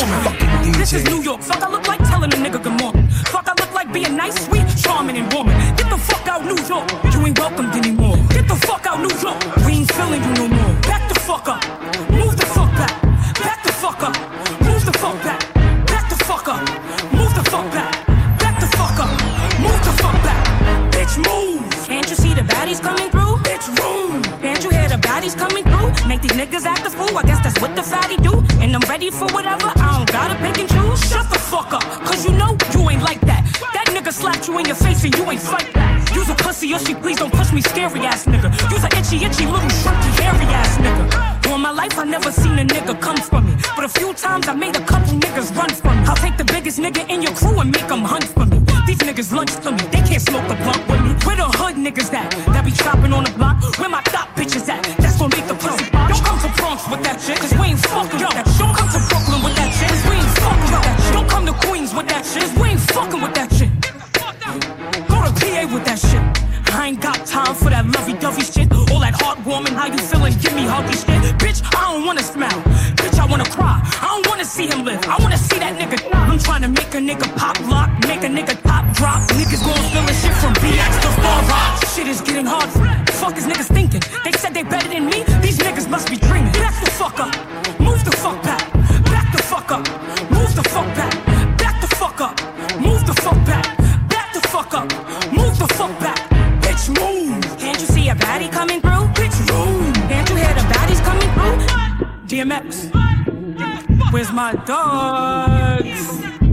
woman. Fucking DJ. This is New York. Fuck, I look like telling a nigga good morning. Fuck, I look like being nice, sweet, charming, and warming. Get the fuck out, New York. You ain't welcomed anymore. Get the fuck out, New York. We ain't feeling you no more. Back the fuck up. Move the fuck back. Back the fuck up. Move the fuck back. Back the fuck up. Move the fuck back. Back the fuck up. Move the fuck back. Bitch, move. Can't you see the baddies coming through? Bitch, room. Can't you hear the baddies coming through? Make these niggas act a fool. I guess that's what the fatty do. And I'm ready for whatever. I don't gotta pick and choose. Shut the fuck up, cause you know you ain't like that. That nigga slapped you in your face and you ain't fight back. You's a pussy, or she please don't push me, scary ass nigga. You's a itchy, itchy, little shrinky, hairy ass nigga. All my life I never seen a nigga come from me, but a few times I made a couple niggas run from me. I'll take the biggest nigga in your crew and make them hunt for me. These niggas lunch for me, they can't smoke a blunt with me. Where the hood niggas at, that be chopping on the block? Where my top bitches at, that's gon' make the pussy pop. Don't come to Bronx with that shit, cause we ain't fucking with that. Don't come to Brooklyn with that shit, cause we ain't fucking with that shit. Don't come to Queens with that shit, cause we ain't fucking with that shit. Go to PA with that shit. I ain't got time for that lovey-dovey shit. All that heartwarming, how you feeling, give me huggy shit. Bitch, I don't wanna smile. Bitch, I wanna cry. I don't wanna see him live. I wanna see that nigga. I'm trying to make a nigga pop lock, make a nigga top drop. Niggas gon' steal the shit from BX to Far Rock. Shit is getting hard. The fuck is niggas thinking? They said they better than me. These niggas must be dreaming. Back the fuck up. Move the fuck back. Back the fuck up. Move the fuck back. Back the fuck up. Move the fuck back. Back the fuck up. Move the fuck back. Bitch, move. Can't you see a baddie coming through? Bitch, move. Can't you hear the baddies coming through? DMX. Where's my dogs?